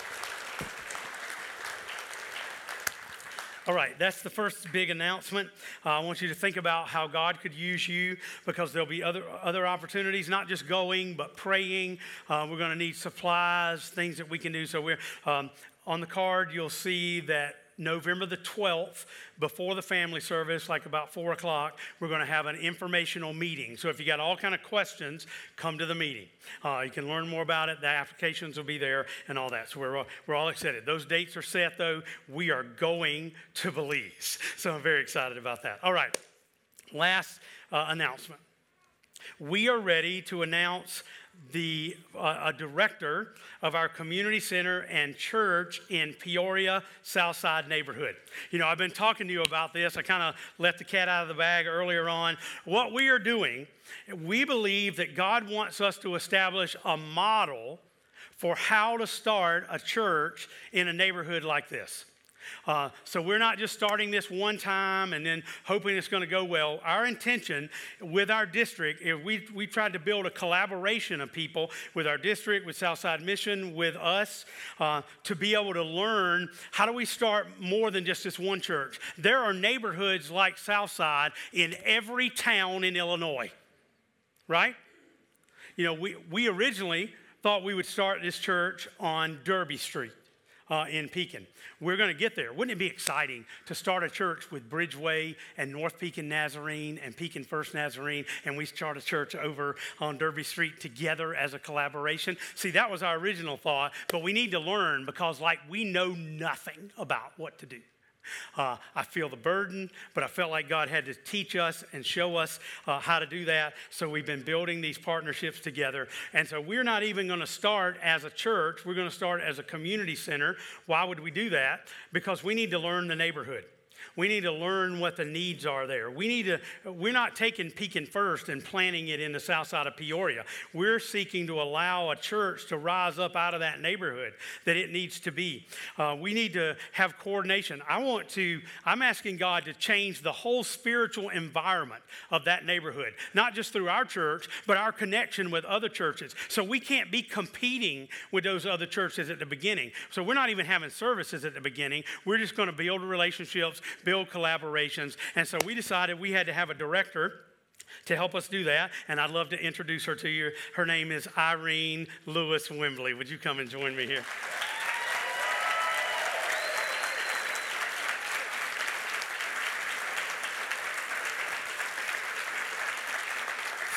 All right, that's the first big announcement. Uh, I want you to think about how God could use you, because there'll be other other opportunities, not just going, but praying. Uh, we're going to need supplies, things that we can do. So we're um, on the card, you'll see that November the twelfth, before the family service, like about four o'clock, we're going to have an informational meeting. So if you got all kind of questions, come to the meeting. Uh, you can learn more about it. The applications will be there and all that. So we're all, we're all excited. Those dates are set, though. We are going to Belize. So I'm very excited about that. All right. Last uh, announcement. We are ready to announce the uh, a director of our community center and church in Peoria, Southside neighborhood. You know, I've been talking to you about this. I kind of let the cat out of the bag earlier on. What we are doing, we believe that God wants us to establish a model for how to start a church in a neighborhood like this. Uh, so we're not just starting this one time and then hoping it's going to go well. Our intention with our district, if we we tried to build a collaboration of people with our district, with Southside Mission, with us, uh, to be able to learn how do we start more than just this one church. There are neighborhoods like Southside in every town in Illinois, right? You know, we, we originally thought we would start this church on Derby Street. Uh, in Pekin. We're going to get there. Wouldn't it be exciting to start a church with Bridgeway and North Pekin Nazarene and Pekin First Nazarene, and we start a church over on Derby Street together as a collaboration? See, that was our original thought, but we need to learn, because like we know nothing about what to do. Uh, I feel the burden, but I felt like God had to teach us and show us uh, how to do that. So we've been building these partnerships together. And so we're not even going to start as a church. We're going to start as a community center. Why would we do that? Because we need to learn the neighborhood. We need to learn what the needs are there. We need to, we're not taking Pekin First and planting it in the south side of Peoria. We're seeking to allow a church to rise up out of that neighborhood that it needs to be. Uh, we need to have coordination. I want to, I'm asking God to change the whole spiritual environment of that neighborhood, not just through our church, but our connection with other churches. So we can't be competing with those other churches at the beginning. So we're not even having services at the beginning. We're just going to build relationships, build collaborations. And so we decided we had to have a director to help us do that. And I'd love to introduce her to you. Her name is Irene Lewis Wimbley. Would you come and join me here?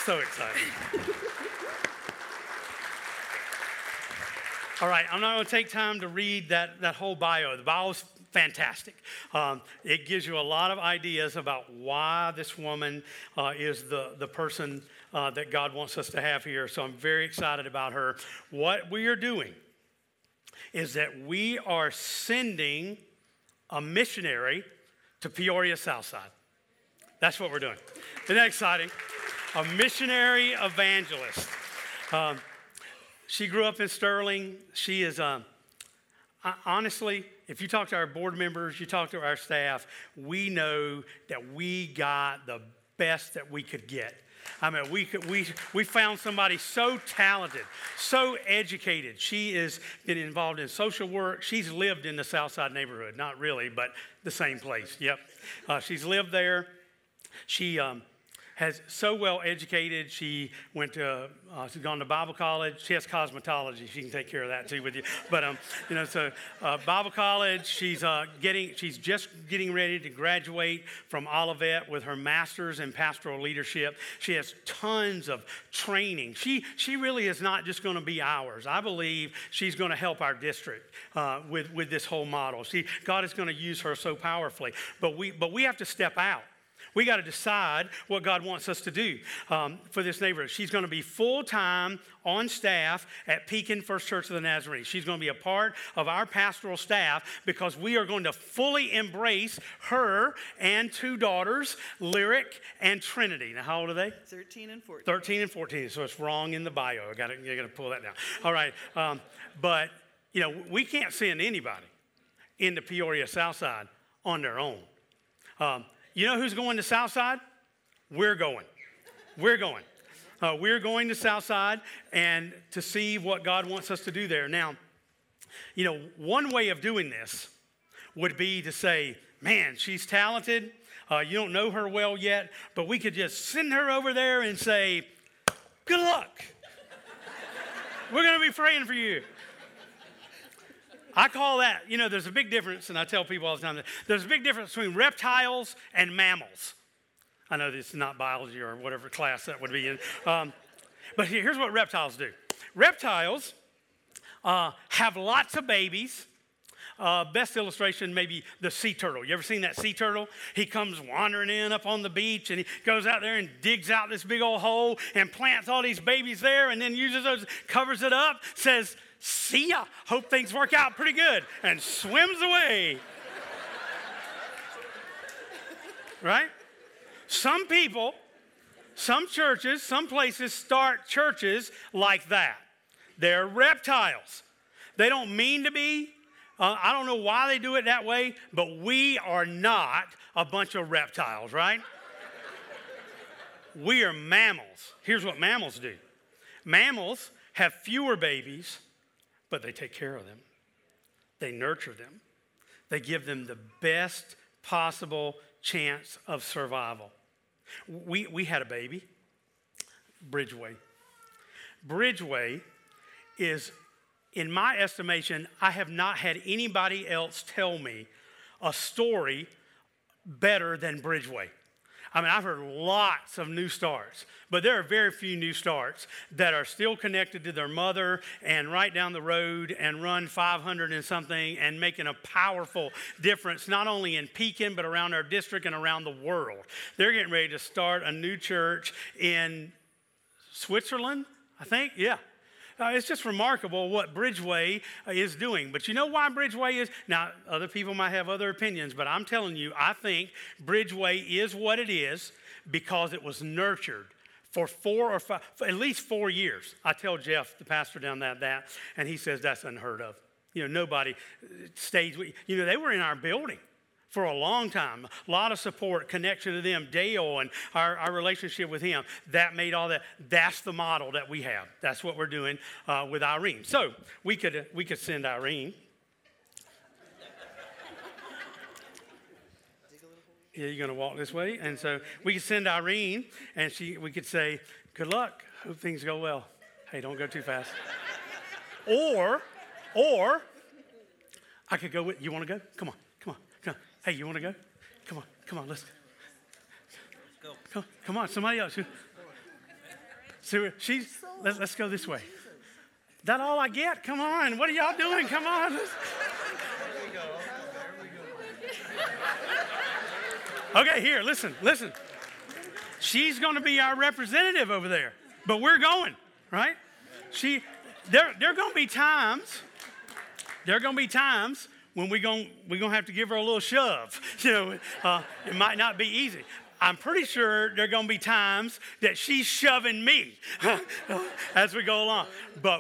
So excited. All right, I'm not going to take time to read that, that whole bio. The bio's fantastic. Um, it gives you a lot of ideas about why this woman uh, is the, the person uh, that God wants us to have here. So I'm very excited about her. What we are doing is that we are sending a missionary to Peoria Southside. That's what we're doing. Isn't that exciting? A missionary evangelist. Um, she grew up in Sterling. She is, um, I, honestly... If you talk to our board members, you talk to our staff, we know that we got the best that we could get. I mean, we could, we we found somebody so talented, so educated. She has been involved in social work. She's lived in the Southside neighborhood, not really, but the same place. Yep, uh, she's lived there. She um, has so well educated. She went to, uh, she's gone to Bible college. She has cosmetology. She can take care of that too with you. But um, you know, so uh, Bible college. She's uh, getting, she's just getting ready to graduate from Olivet with her master's in pastoral leadership. She has tons of training. She she really is not just going to be ours. I believe she's going to help our district uh, with with this whole model. She God is going to use her so powerfully. But we but we have to step out. We got to decide what God wants us to do um, for this neighborhood. She's going to be full-time on staff at Pekin First Church of the Nazarene. She's going to be a part of our pastoral staff because we are going to fully embrace her and two daughters, Lyric and Trinity. Now, how old are they? thirteen and fourteen. thirteen and fourteen, so it's wrong in the bio. I got to, I got to pull that down. All right, um, but, you know, we can't send anybody into Peoria Southside on their own. Um You know who's going to Southside? We're going. We're going. Uh, we're going to Southside and to see what God wants us to do there. Now, you know, one way of doing this would be to say, man, she's talented. Uh, you don't know her well yet, but we could just send her over there and say, good luck. We're going to be praying for you. I call that, you know, there's a big difference, and I tell people all the time, that there's a big difference between reptiles and mammals. I know this is not biology or whatever class that would be in, um, but here's what reptiles do. Reptiles uh, have lots of babies. Uh, best illustration, maybe the sea turtle. You ever seen that sea turtle? He comes wandering in up on the beach, and he goes out there and digs out this big old hole and plants all these babies there, and then uses those, covers it up, says, see ya, hope things work out pretty good, and swims away. Right? Some people, some churches, some places start churches like that. They're reptiles. They don't mean to be. Uh, I don't know why they do it that way, but we are not a bunch of reptiles, right? We are mammals. Here's what mammals do. Mammals have fewer babies, but they take care of them. They nurture them. They give them the best possible chance of survival. We, we had a baby, Bridgeway. Bridgeway is... in my estimation, I have not had anybody else tell me a story better than Bridgeway. I mean, I've heard lots of new starts, but there are very few new starts that are still connected to their mother and right down the road and run five hundred and something and making a powerful difference, not only in Pekin, but around our district and around the world. They're getting ready to start a new church in Switzerland, I think, yeah. Uh, it's just remarkable what Bridgeway uh, is doing. But you know why Bridgeway is? Now, other people might have other opinions, but I'm telling you, I think Bridgeway is what it is because it was nurtured for four or five, for at least four years. I tell Jeff, the pastor down there, that, and he says that's unheard of. You know, nobody stays with you. You know, they were in our building for a long time. A lot of support, connection to them, Dale and our, our relationship with him. That made all that. That's the model that we have. That's what we're doing uh, with Irene. So we could we could send Irene. Yeah, you're going to walk this way. And so we could send Irene, and she we could say, good luck. Hope things go well. Hey, don't go too fast. or, or I could go with, you want to go? Come on. Hey, you want to go? Come on, come on, let's go. Come, come on, somebody else. So she's, let, let's go this way. That all I get? Come on, what are y'all doing? Come on. Let's. There we go. There we go. Okay, here, listen, listen. She's going to be our representative over there, but we're going, right? She, there, there are going to be times, there are going to be times when we're going we're gonna have to give her a little shove. You know, uh, it might not be easy. I'm pretty sure there are going to be times that she's shoving me as we go along. But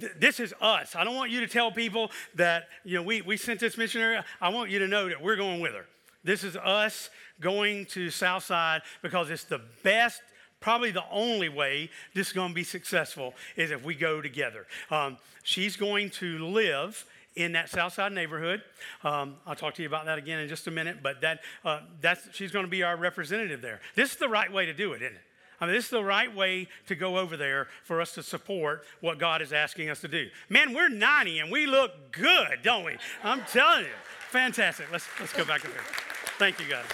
th- this is us. I don't want you to tell people that, you know, we, we sent this missionary. I want you to know that we're going with her. This is us going to Southside because it's the best, probably the only way this is going to be successful is if we go together. Um, she's going to live in that Southside neighborhood. Um, I'll talk to you about that again in just a minute, but that uh, that's she's going to be our representative there. This is the right way to do it, isn't it? I mean, this is the right way to go over there for us to support what God is asking us to do. Man, we're ninety and we look good, don't we? I'm telling you. Fantastic. Let's let's go back over here. Thank you, guys.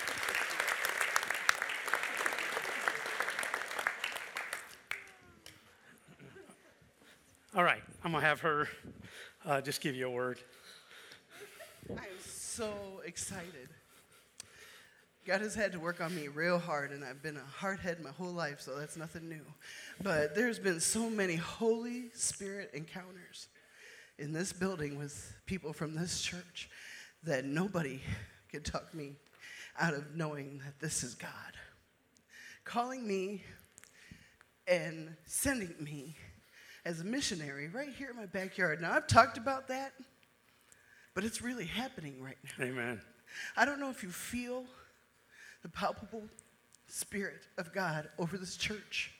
All right, I'm going to have her uh, just give you a word. I'm so excited. God has had to work on me real hard, and I've been a hardhead my whole life, so that's nothing new. But there's been so many Holy Spirit encounters in this building with people from this church that nobody could talk me out of knowing that this is God calling me and sending me as a missionary right here in my backyard. Now, I've talked about that, but it's really happening right now. Amen. I don't know if you feel the palpable Spirit of God over this church.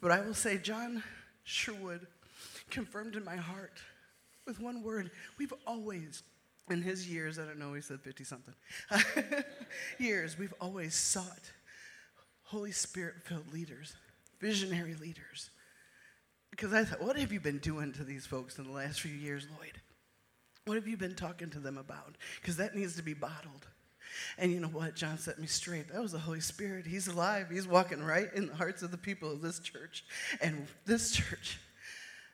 But I will say, John Sherwood confirmed in my heart with one word. We've always, in his years, I don't know, he said fifty-something, years, we've always sought Holy Spirit-filled leaders, visionary leaders. Because I thought, what have you been doing to these folks in the last few years, Lloyd? What have you been talking to them about? Because that needs to be bottled. And you know what? John set me straight. That was the Holy Spirit. He's alive. He's walking right in the hearts of the people of this church. And this church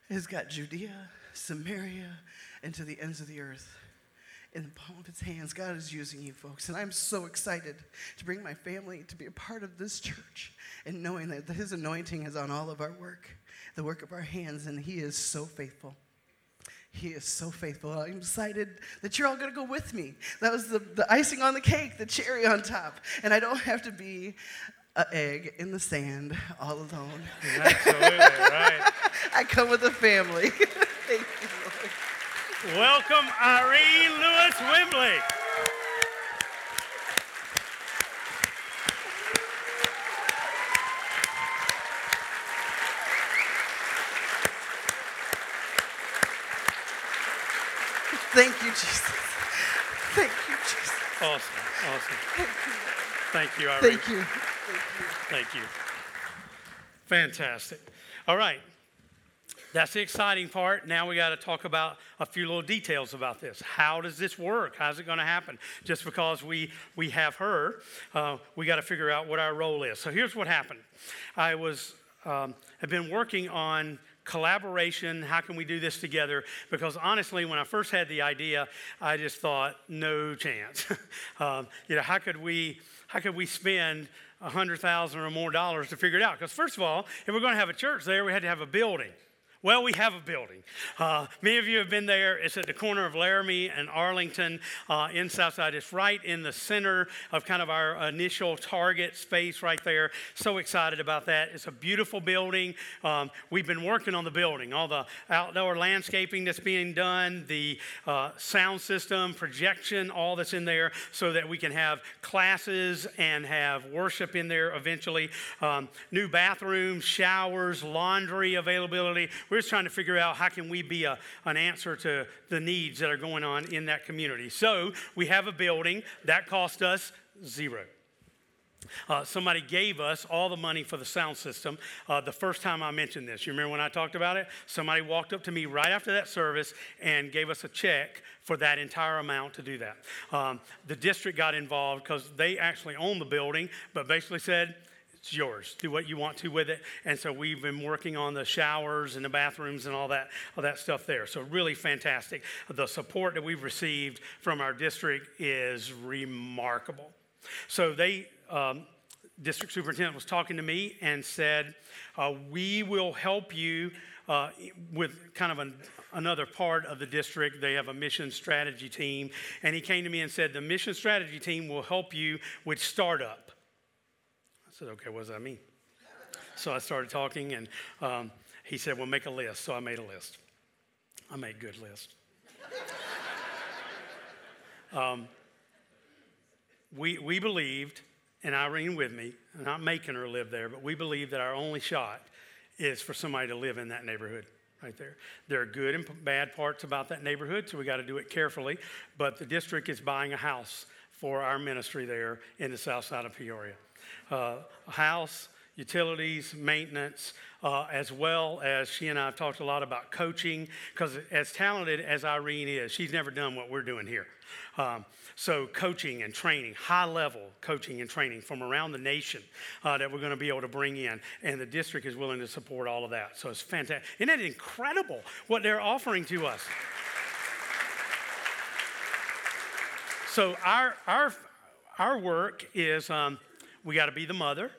has got Judea, Samaria, and to the ends of the earth in the palm of its hands. God is using you, folks. And I'm so excited to bring my family to be a part of this church and knowing that his anointing is on all of our work, the work of our hands, and he is so faithful. He is so faithful. I'm excited that you're all going to go with me. That was the, the icing on the cake, the cherry on top. And I don't have to be an egg in the sand all alone. Absolutely, right. I come with a family. Thank you, Lord. Welcome, Irene Lewis Wimbley. Thank you, Jesus. Thank you, Jesus. Awesome. Awesome. Thank you, Irene. Thank you. Thank you. Thank you. Fantastic. All right. That's the exciting part. Now we got to talk about a few little details about this. How does this work? How's it going to happen? Just because we, we have her, uh, we got to figure out what our role is. So here's what happened. I was um, I've been working on collaboration, how can we do this together? Because honestly, when I first had the idea, I just thought, no chance. um, you know, how could we, how could we spend a hundred thousand or more dollars to figure it out? Because first of all, if we're going to have a church there, we had to have a building. Well, we have a building. Uh, many of you have been there. It's at the corner of Laramie and Arlington uh, in Southside. It's right in the center of kind of our initial target space right there. So excited about that. It's a beautiful building. Um, we've been working on the building, all the outdoor landscaping that's being done, the uh, sound system, projection, all that's in there so that we can have classes and have worship in there eventually. Um, new bathrooms, showers, laundry availability. We're just trying to figure out how can we be a, an answer to the needs that are going on in that community. So we have a building. That cost us zero. Uh, somebody gave us all the money for the sound system uh, the first time I mentioned this. You remember when I talked about it? Somebody walked up to me right after that service and gave us a check for that entire amount to do that. Um, the district got involved because they actually own the building, but basically said, it's yours. Do what you want to with it. And so we've been working on the showers and the bathrooms and all that, all that stuff there. So really fantastic. The support that we've received from our district is remarkable. So they, um, district superintendent was talking to me and said, uh, we will help you uh, with kind of an, another part of the district. They have a mission strategy team. And he came to me and said, the mission strategy team will help you with startup. I said, okay, what does that mean? So I started talking, and um, he said, well, make a list. So I made a list. I made a good list. um, we, we believed, and Irene with me, I'm not making her live there, but we believe that our only shot is for somebody to live in that neighborhood. right there. There are good and bad parts about that neighborhood, so we got to do it carefully. But the district is buying a house for our ministry there in the south side of Peoria. Uh, a house, utilities, maintenance, uh, as well as she and I have talked a lot about coaching, because as talented as Irene is, she's never done what we're doing here. Um, so coaching and training, high-level coaching and training from around the nation uh, that we're going to be able to bring in, and the district is willing to support all of that. So it's fantastic. Isn't that incredible what they're offering to us? So our, our, our work is um, we got to be the mother.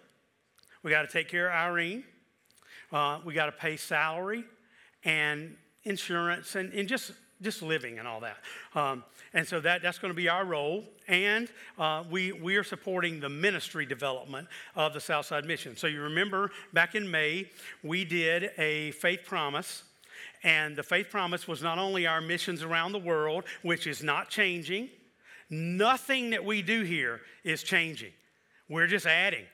We got to take care of Irene. Uh, we got to pay salary and insurance and, and just, just living and all that. Um, and so that, that's going to be our role. And uh, we, we are supporting the ministry development of the Southside Mission. So you remember back in May, we did a faith promise. And the faith promise was not only our missions around the world, which is not changing. Nothing that we do here is changing. We're just adding.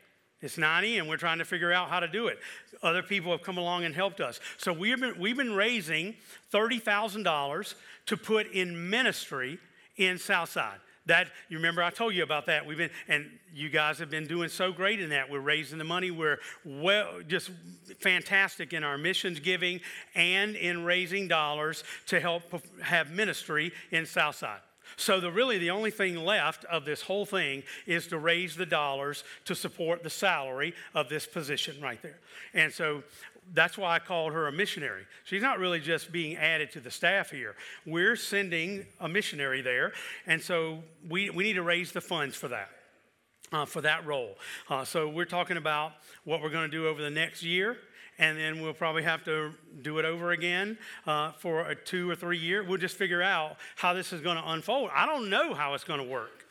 It's ninety, and we're trying to figure out how to do it. Other people have come along and helped us. So we've been, we've been raising thirty thousand dollars to put in ministry in Southside. That, you remember I told you about that. We've been, and you guys have been doing so great in that. We're raising the money. We're well, just fantastic in our missions giving and in raising dollars to help have ministry in Southside. So the, really the only thing left of this whole thing is to raise the dollars to support the salary of this position right there. And so that's why I called her a missionary. She's not really just being added to the staff here. We're sending a missionary there, and so we, we need to raise the funds for that, uh, for that role. Uh, so we're talking about what we're going to do over the next year. And then we'll probably have to do it over again uh, for a two or three year. We'll just figure out how this is going to unfold. I don't know how it's going to work,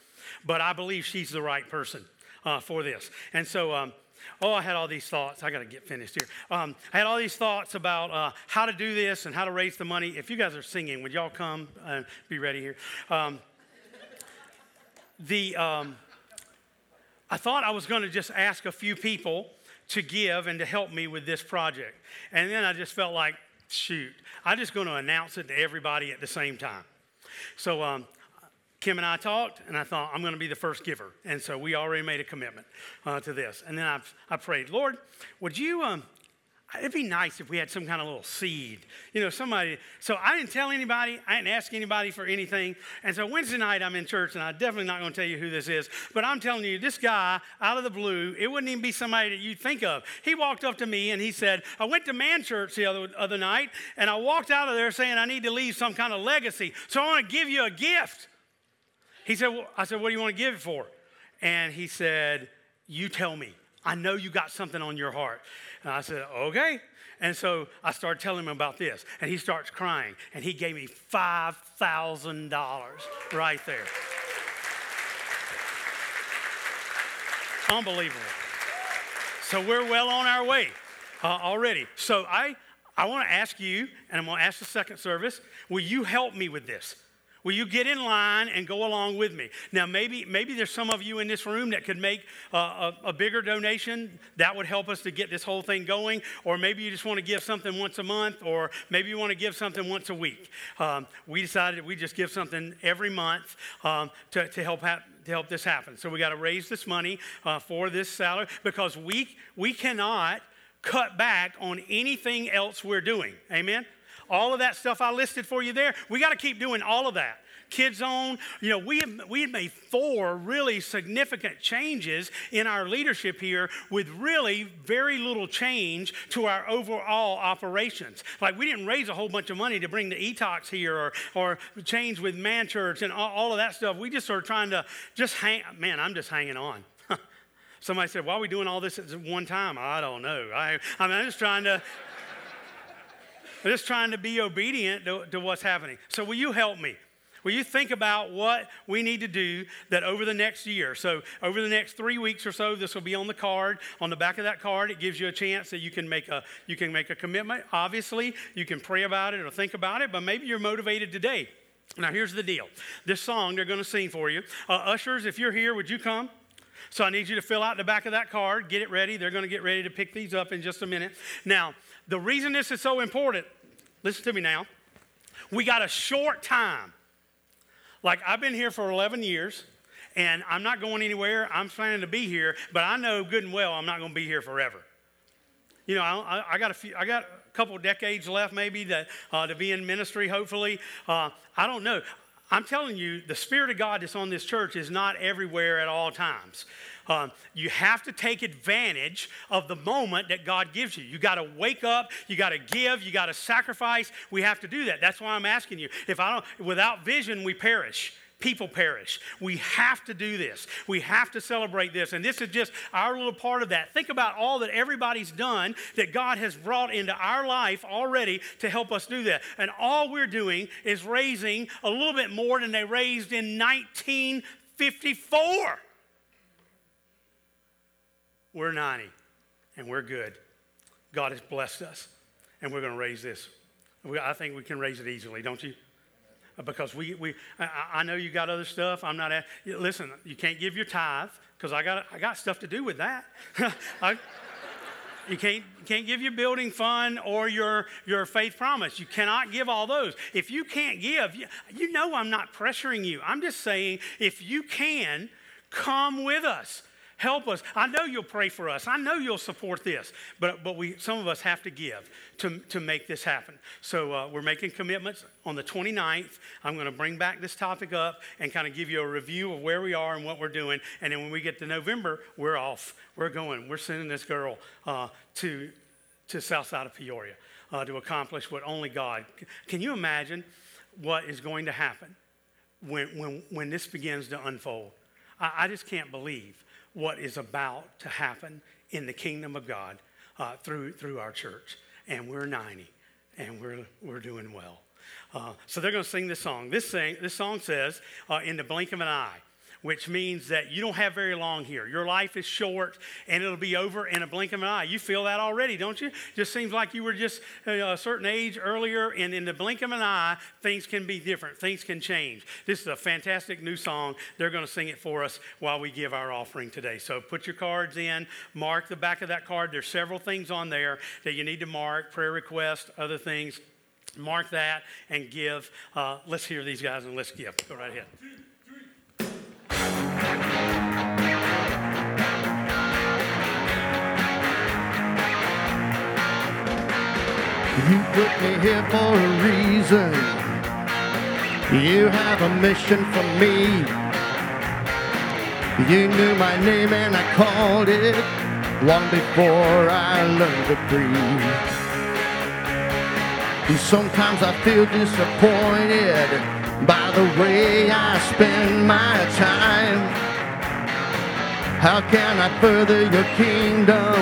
but I believe she's the right person uh, for this. And so, um, oh, I had all these thoughts. I got to get finished here. Um, I had all these thoughts about uh, how to do this and how to raise the money. If you guys are singing, would y'all come and uh, be ready here? Um, the um, I thought I was going to just ask a few people to give and to help me with this project. And then I just felt like, shoot, I'm just going to announce it to everybody at the same time. So um, Kim and I talked, and I thought, I'm going to be the first giver. And so we already made a commitment uh, to this. And then I, I prayed, Lord, would you, um, it'd be nice if we had some kind of little seed. You know, somebody, so I didn't tell anybody. I didn't ask anybody for anything. And so Wednesday night I'm in church, and I'm definitely not going to tell you who this is. But I'm telling you, this guy, out of the blue, it wouldn't even be somebody that you'd think of. He walked up to me, and he said, I went to Man Church the other, other night, and I walked out of there saying I need to leave some kind of legacy. So I want to give you a gift. He said, well, I said, what do you want to give it for? And he said, you tell me. I know you got something on your heart. And I said, okay. And so I started telling him about this. And he starts crying. And he gave me five thousand dollars right there. Unbelievable. So we're well on our way uh, already. So I, I want to ask you, and I'm going to ask the second service, will you help me with this? Will you get in line and go along with me? Now, maybe maybe there's some of you in this room that could make uh, a, a bigger donation. That would help us to get this whole thing going. Or maybe you just want to give something once a month, or maybe you want to give something once a week. Um, we decided we just give something every month um, to, to help ha- to help this happen. So we got to raise this money uh, for this salary, because we we cannot cut back on anything else we're doing. Amen? All of that stuff I listed for you there, we got to keep doing all of that. Kids on, you know, we have, we have made four really significant changes in our leadership here with really very little change to our overall operations. Like, we didn't raise a whole bunch of money to bring the Etochs here or, or change with Man Church and all, all of that stuff. We just are trying to just hang, man, I'm just hanging on. Somebody said, why are we doing all this at one time? I don't know. I, I mean, I'm just trying to... We're just trying to be obedient to, to what's happening. So will you help me? Will you think about what we need to do that over the next year? So over the next three weeks or so, this will be on the card. On the back of that card, it gives you a chance that you can make a you can make a commitment. Obviously, you can pray about it or think about it, but maybe you're motivated today. Now, here's the deal. This song they're going to sing for you. Uh, ushers, if you're here, would you come? So I need you to fill out the back of that card, get it ready. They're going to get ready to pick these up in just a minute. Now, the reason this is so important Listen to me now. We got a short time. Like, I've been here for eleven years, and I'm not going anywhere. I'm planning to be here, but I know good and well I'm not going to be here forever. You know, I, I got a few, I got a couple decades left maybe to, uh, to be in ministry, hopefully. Uh, I don't know. I'm telling you, the Spirit of God that's on this church is not everywhere at all times. Um, you have to take advantage of the moment that God gives you. You got to wake up. You got to give. You got to sacrifice. We have to do that. That's why I'm asking you. If I don't, without vision, we perish. People perish. We have to do this. We have to celebrate this. And this is just our little part of that. Think about all that everybody's done that God has brought into our life already to help us do that. And all we're doing is raising a little bit more than they raised in nineteen fifty-four. We're ninety, and we're good. God has blessed us, and we're going to raise this. I think we can raise it easily, don't you? Because we, we I, I know you got other stuff. I'm not, at, listen, you can't give your tithe because I got I got stuff to do with that. I, you can't can't give your building fund or your, your faith promise. You cannot give all those. If you can't give, you, you know I'm not pressuring you. I'm just saying if you can, come with us. Help us. I know you'll pray for us. I know you'll support this. But but we some of us have to give to, to make this happen. So uh, we're making commitments. On the twenty-ninth, I'm going to bring back this topic up and kind of give you a review of where we are and what we're doing. And then when we get to November, we're off. We're going. We're sending this girl uh, to, to Southside of Peoria uh, to accomplish what only God. Can you imagine what is going to happen when when, when this begins to unfold? I, I just can't believe what is about to happen in the kingdom of God uh, through through our church. And we're ninety, and we're we're doing well. Uh, so they're going to sing this song. This, sing, this song says, uh, in the blink of an eye, which means that you don't have very long here. Your life is short, and it'll be over in a blink of an eye. You feel that already, don't you? Just seems like you were just a certain age earlier, and in the blink of an eye, things can be different. Things can change. This is a fantastic new song. They're going to sing it for us while we give our offering today. So put your cards in. Mark the back of that card. There's several things on there that you need to mark, prayer requests, other things. Mark that and give. Uh, let's hear these guys, and let's give. Go right ahead. You put me here for a reason. You have a mission for me. You knew my name and I called it long before I learned to breathe. And sometimes I feel disappointed by the way I spend my time. How can I further your kingdom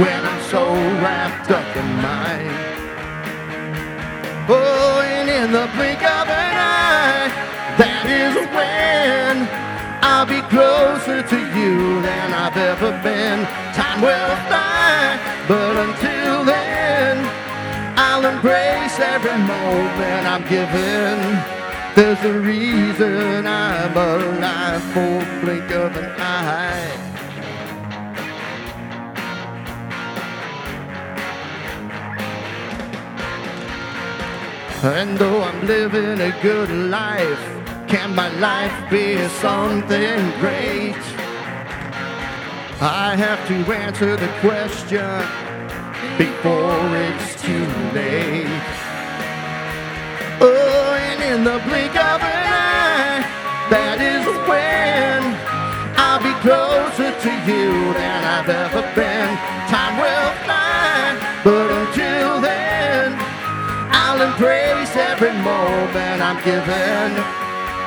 when I'm so wrapped up in mine? Oh, and in the blink of an eye, that is when I'll be closer to you than I've ever been. Time will fly, but until then, I'll embrace every moment I'm given. There's a reason I'm alive for a blink of an eye. And though I'm living a good life, can my life be something great? I have to answer the question before it's too late. Oh, and in the blink of an eye, that is when I'll be closer to you than I've ever been. Time will fly, but until then, I'll embrace every moment I'm given.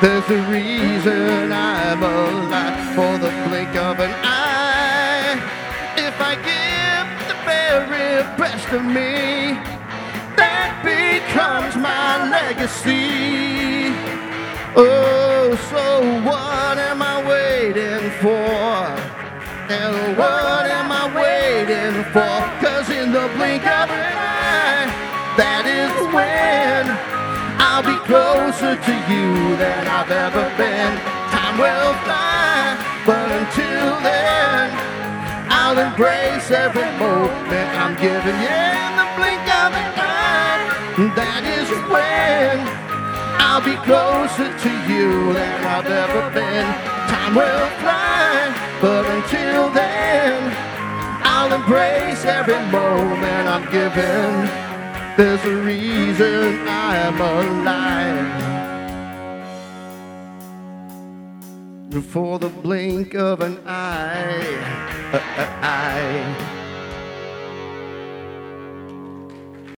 There's a reason I'm alive for the blink of an eye. If I give the very best of me, that becomes my legacy. Oh, so what am I waiting for? And what am I waiting for? 'Cause in the blink of an eye, that is when I'll be closer to you than I've ever been. Time will fly, but until then, I'll embrace every moment I'm given. Yeah, in the blink of an eye. I'll be closer to you than I've ever been. Time will fly, but until then, I'll embrace every moment I'm given. There's a reason I am alive. For the blink of an eye, uh, uh, eye.